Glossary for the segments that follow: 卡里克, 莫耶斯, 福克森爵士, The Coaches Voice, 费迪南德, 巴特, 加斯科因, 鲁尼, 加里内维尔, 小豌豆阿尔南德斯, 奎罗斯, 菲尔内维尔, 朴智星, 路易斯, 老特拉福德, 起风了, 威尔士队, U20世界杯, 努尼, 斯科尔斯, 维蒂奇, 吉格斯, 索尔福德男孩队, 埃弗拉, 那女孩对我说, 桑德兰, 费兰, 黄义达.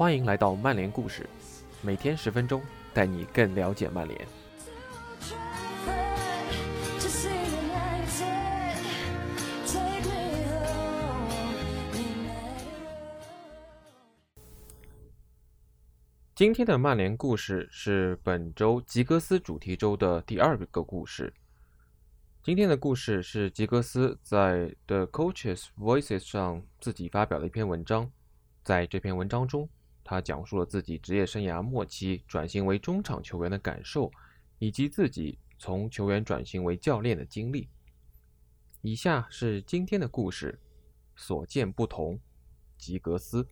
欢迎来到曼联故事，每天10分钟，带你更了解曼联。今天的曼联故事是本周吉格斯主题周的第二个故事。今天的故事是吉格斯在 The Coaches Voice 上自己发表的一篇文章。在这篇文章中，他讲述了自己职业生涯末期转型为中场球员的感受，以及自己从球员转型为教练的经历。以下是今天的故事：所见不同，吉格斯。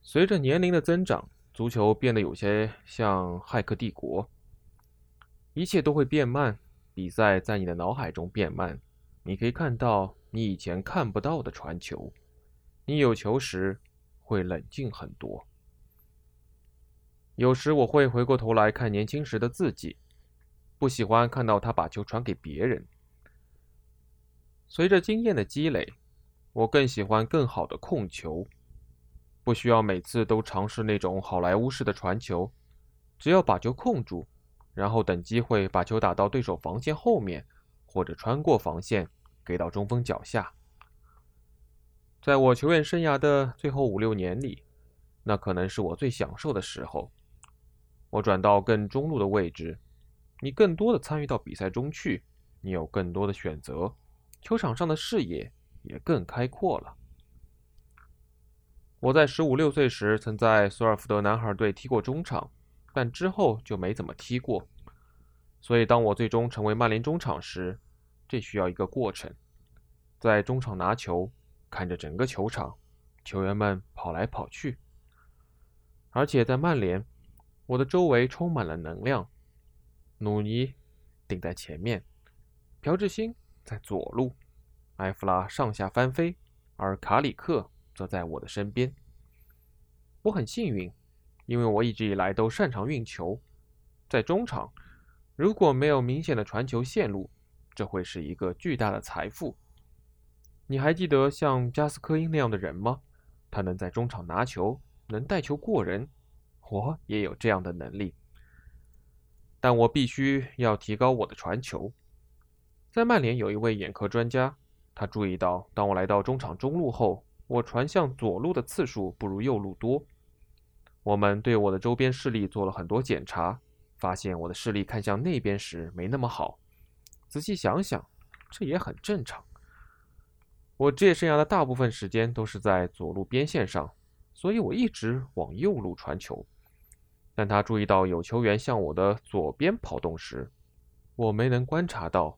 随着年龄的增长，足球变得有些像骇客帝国，一切都会变慢，比赛在你的脑海中变慢，你可以看到你以前看不到的传球，你有球时会冷静很多。有时我会回过头来看年轻时的自己，不喜欢看到他把球传给别人。随着经验的积累，我更喜欢更好的控球，不需要每次都尝试那种好莱坞式的传球，只要把球控住，然后等机会把球打到对手防线后面，或者穿过防线给到中锋脚下。在我球员生涯的最后5-6年里，那可能是我最享受的时候。我转到更中路的位置，你更多的参与到比赛中去，你有更多的选择，球场上的视野也更开阔了。我在15-16岁时曾在索尔福德男孩队踢过中场，但之后就没怎么踢过。所以当我最终成为曼联中场时，这需要一个过程。在中场拿球，看着整个球场，球员们跑来跑去。而且在曼联，我的周围充满了能量。努尼顶在前面，朴智星在左路，埃弗拉上下翻飞，而卡里克则在我的身边。我很幸运，因为我一直以来都擅长运球。在中场，如果没有明显的传球线路，这会是一个巨大的财富。你还记得像加斯科因那样的人吗？他能在中场拿球，能带球过人，我也有这样的能力。但我必须要提高我的传球。在曼联有一位眼科专家，他注意到当我来到中场中路后，我传向左路的次数不如右路多。我们对我的周边视力做了很多检查，发现我的视力看向那边时没那么好。仔细想想，这也很正常。我职业生涯的大部分时间都是在左路边线上，所以我一直往右路传球。但他注意到有球员向我的左边跑动时，我没能观察到，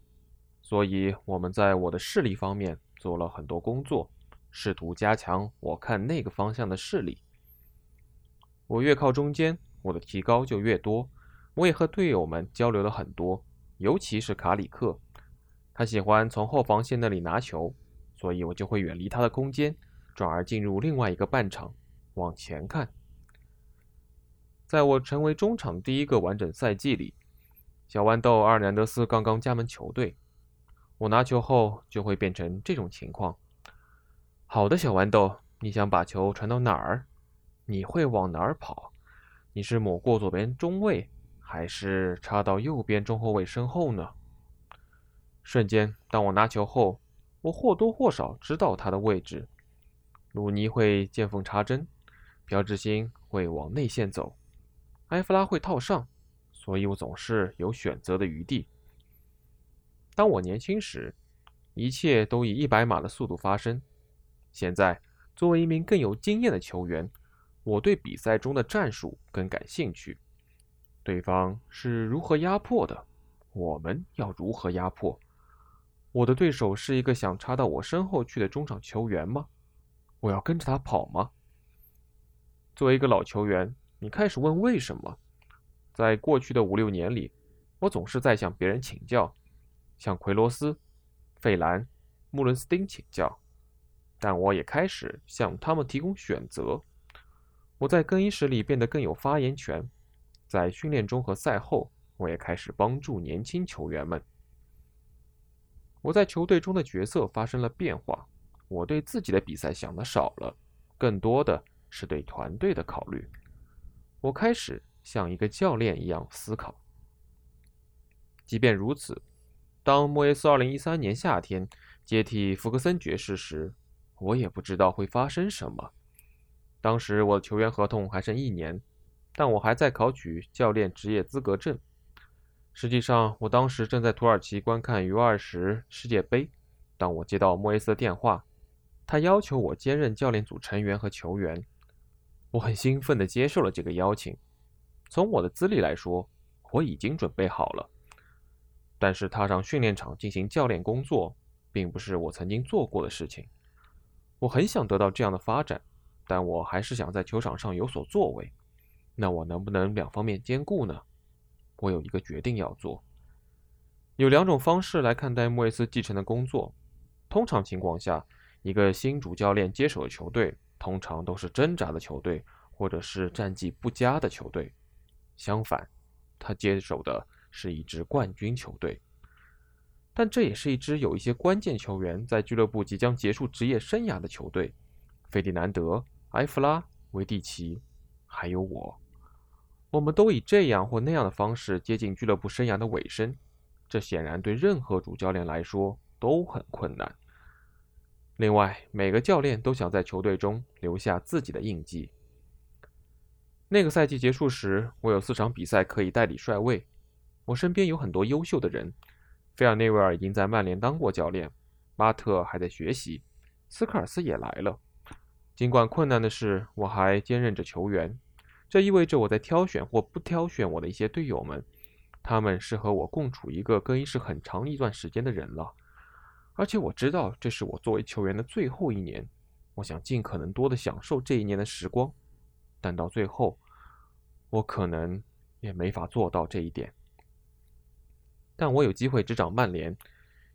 所以我们在我的视力方面做了很多工作。试图加强我看那个方向的视力。我越靠中间，我的提高就越多。我也和队友们交流了很多，尤其是卡里克，他喜欢从后防线那里拿球，所以我就会远离他的空间，转而进入另外一个半场，往前看。在我成为中场第一个完整赛季里，小豌豆阿尔南德斯刚刚加盟球队，我拿球后就会变成这种情况。好的，小豌豆，你想把球传到哪儿？你会往哪儿跑？你是抹过左边中卫，还是插到右边中后卫身后呢？瞬间，当我拿球后，我或多或少知道他的位置。鲁尼会见缝插针，朴智星会往内线走，埃弗拉会套上，所以我总是有选择的余地。当我年轻时，一切都以100码的速度发生。现在，作为一名更有经验的球员，我对比赛中的战术更感兴趣。对方是如何压迫的，我们要如何压迫？我的对手是一个想插到我身后去的中场球员吗？我要跟着他跑吗？作为一个老球员，你开始问为什么。在过去的5-6年里，我总是在向别人请教，向奎罗斯、费兰、穆伦斯丁请教。但我也开始向他们提供选择。我在更衣室里变得更有发言权，在训练中和赛后，我也开始帮助年轻球员们。我在球队中的角色发生了变化，我对自己的比赛想得少了，更多的是对团队的考虑。我开始像一个教练一样思考。即便如此，当莫耶斯2013年夏天接替福克森爵士时，我也不知道会发生什么。当时我的球员合同还剩1年，但我还在考取教练职业资格证。实际上，我当时正在土耳其观看 U20 世界杯，当我接到莫耶斯的电话，他要求我兼任教练组成员和球员。我很兴奋地接受了这个邀请。从我的资历来说，我已经准备好了。但是踏上训练场进行教练工作，并不是我曾经做过的事情。我很想得到这样的发展，但我还是想在球场上有所作为。那我能不能两方面兼顾呢？我有一个决定要做。有2种方式来看待莫耶斯继承的工作。通常情况下，一个新主教练接手的球队通常都是挣扎的球队，或者是战绩不佳的球队。相反，他接手的是一支冠军球队，但这也是一支有一些关键球员在俱乐部即将结束职业生涯的球队。费迪南德、埃弗拉、维蒂奇，还有我们都以这样或那样的方式接近俱乐部生涯的尾声，这显然对任何主教练来说都很困难。另外，每个教练都想在球队中留下自己的印记。那个赛季结束时，我有4场比赛可以代理帅位。我身边有很多优秀的人，菲尔内维尔已经在曼联当过教练，巴特还在学习，斯科尔斯也来了。尽管困难的是，我还兼任着球员，这意味着我在挑选或不挑选我的一些队友们，他们是和我共处一个更衣室很长一段时间的人了。而且我知道这是我作为球员的最后1年，我想尽可能多的享受这1年的时光，但到最后，我可能也没法做到这一点。但我有机会执掌曼联，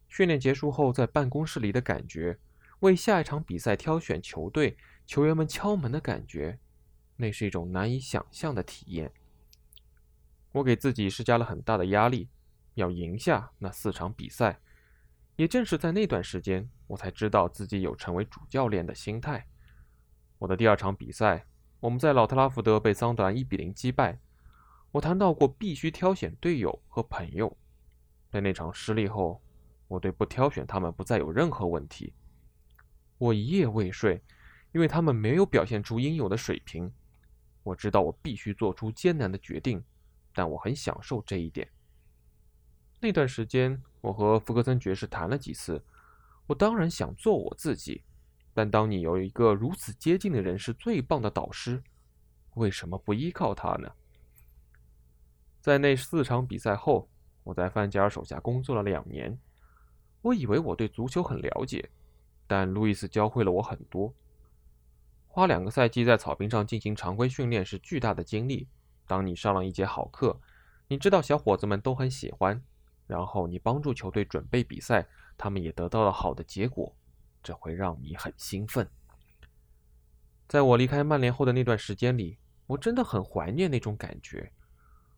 训练结束后在办公室里的感觉，为下一场比赛挑选球队，球员们敲门的感觉，那是一种难以想象的体验。我给自己施加了很大的压力，要赢下那4场比赛。也正是在那段时间，我才知道自己有成为主教练的心态。我的第2场比赛，我们在老特拉福德被桑德兰1-0击败。我谈到过必须挑选队友和朋友。在那场失利后，我对不挑选他们不再有任何问题。我一夜未睡，因为他们没有表现出应有的水平。我知道我必须做出艰难的决定，但我很享受这一点。那段时间，我和福克森爵士谈了几次。我当然想做我自己，但当你有一个如此接近的人是最棒的导师，为什么不依靠他呢？在那4场比赛后，我在范加尔手下工作了2年。我以为我对足球很了解，但路易斯教会了我很多。花2个赛季在草坪上进行常规训练是巨大的精力。当你上了一节好课，你知道小伙子们都很喜欢，然后你帮助球队准备比赛，他们也得到了好的结果，这会让你很兴奋。在我离开曼联后的那段时间里，我真的很怀念那种感觉。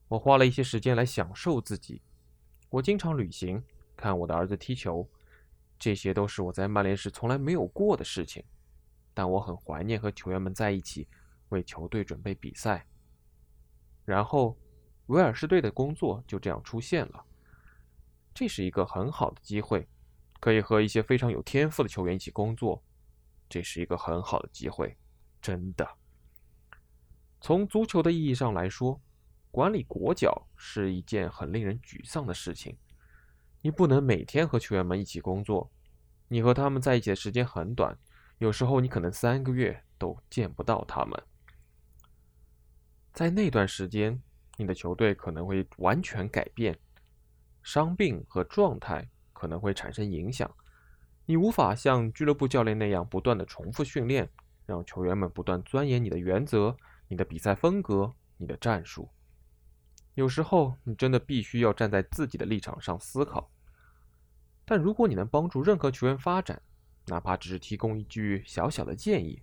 我花了一些时间来享受自己。我经常旅行，看我的儿子踢球，这些都是我在曼联时从来没有过的事情。但我很怀念和球员们在一起，为球队准备比赛。然后，威尔士队的工作就这样出现了。这是一个很好的机会，可以和一些非常有天赋的球员一起工作。这是一个很好的机会，真的。从足球的意义上来说，管理国脚是一件很令人沮丧的事情。你不能每天和球员们一起工作，你和他们在一起的时间很短，有时候你可能3个月都见不到他们。在那段时间，你的球队可能会完全改变，伤病和状态可能会产生影响。你无法像俱乐部教练那样不断的重复训练，让球员们不断钻研你的原则、你的比赛风格、你的战术。有时候你真的必须要站在自己的立场上思考，但如果你能帮助任何球员发展，哪怕只是提供一句小小的建议，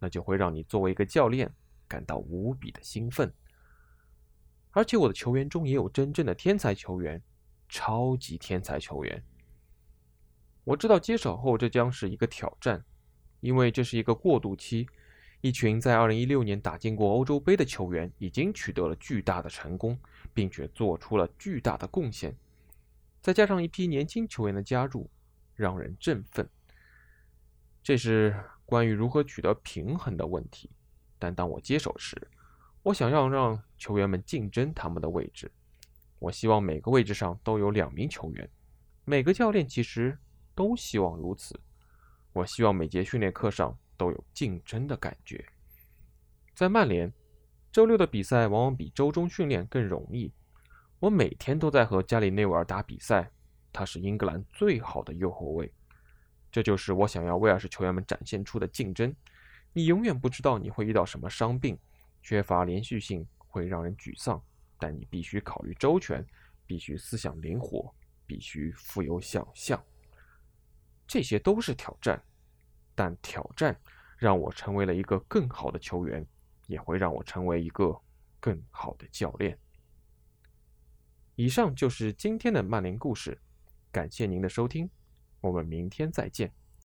那就会让你作为一个教练感到无比的兴奋。而且我的球员中也有真正的天才球员，超级天才球员。我知道接手后这将是一个挑战，因为这是一个过渡期，一群在2016年打进过欧洲杯的球员已经取得了巨大的成功，并且做出了巨大的贡献。再加上一批年轻球员的加入，让人振奋。这是关于如何取得平衡的问题，但当我接手时，我想要让球员们竞争他们的位置。我希望每个位置上都有2名球员，每个教练其实都希望如此。我希望每节训练课上都有竞争的感觉。在曼联，周六的比赛往往比周中训练更容易。我每天都在和加里内维尔打比赛，他是英格兰最好的右后卫。这就是我想要威尔士球员们展现出的竞争。你永远不知道你会遇到什么伤病，缺乏连续性会让人沮丧，但你必须考虑周全，必须思想灵活，必须富有想象。这些都是挑战，但挑战让我成为了一个更好的球员，也会让我成为一个更好的教练。以上就是今天的曼联故事，感谢您的收听，我们明天再见。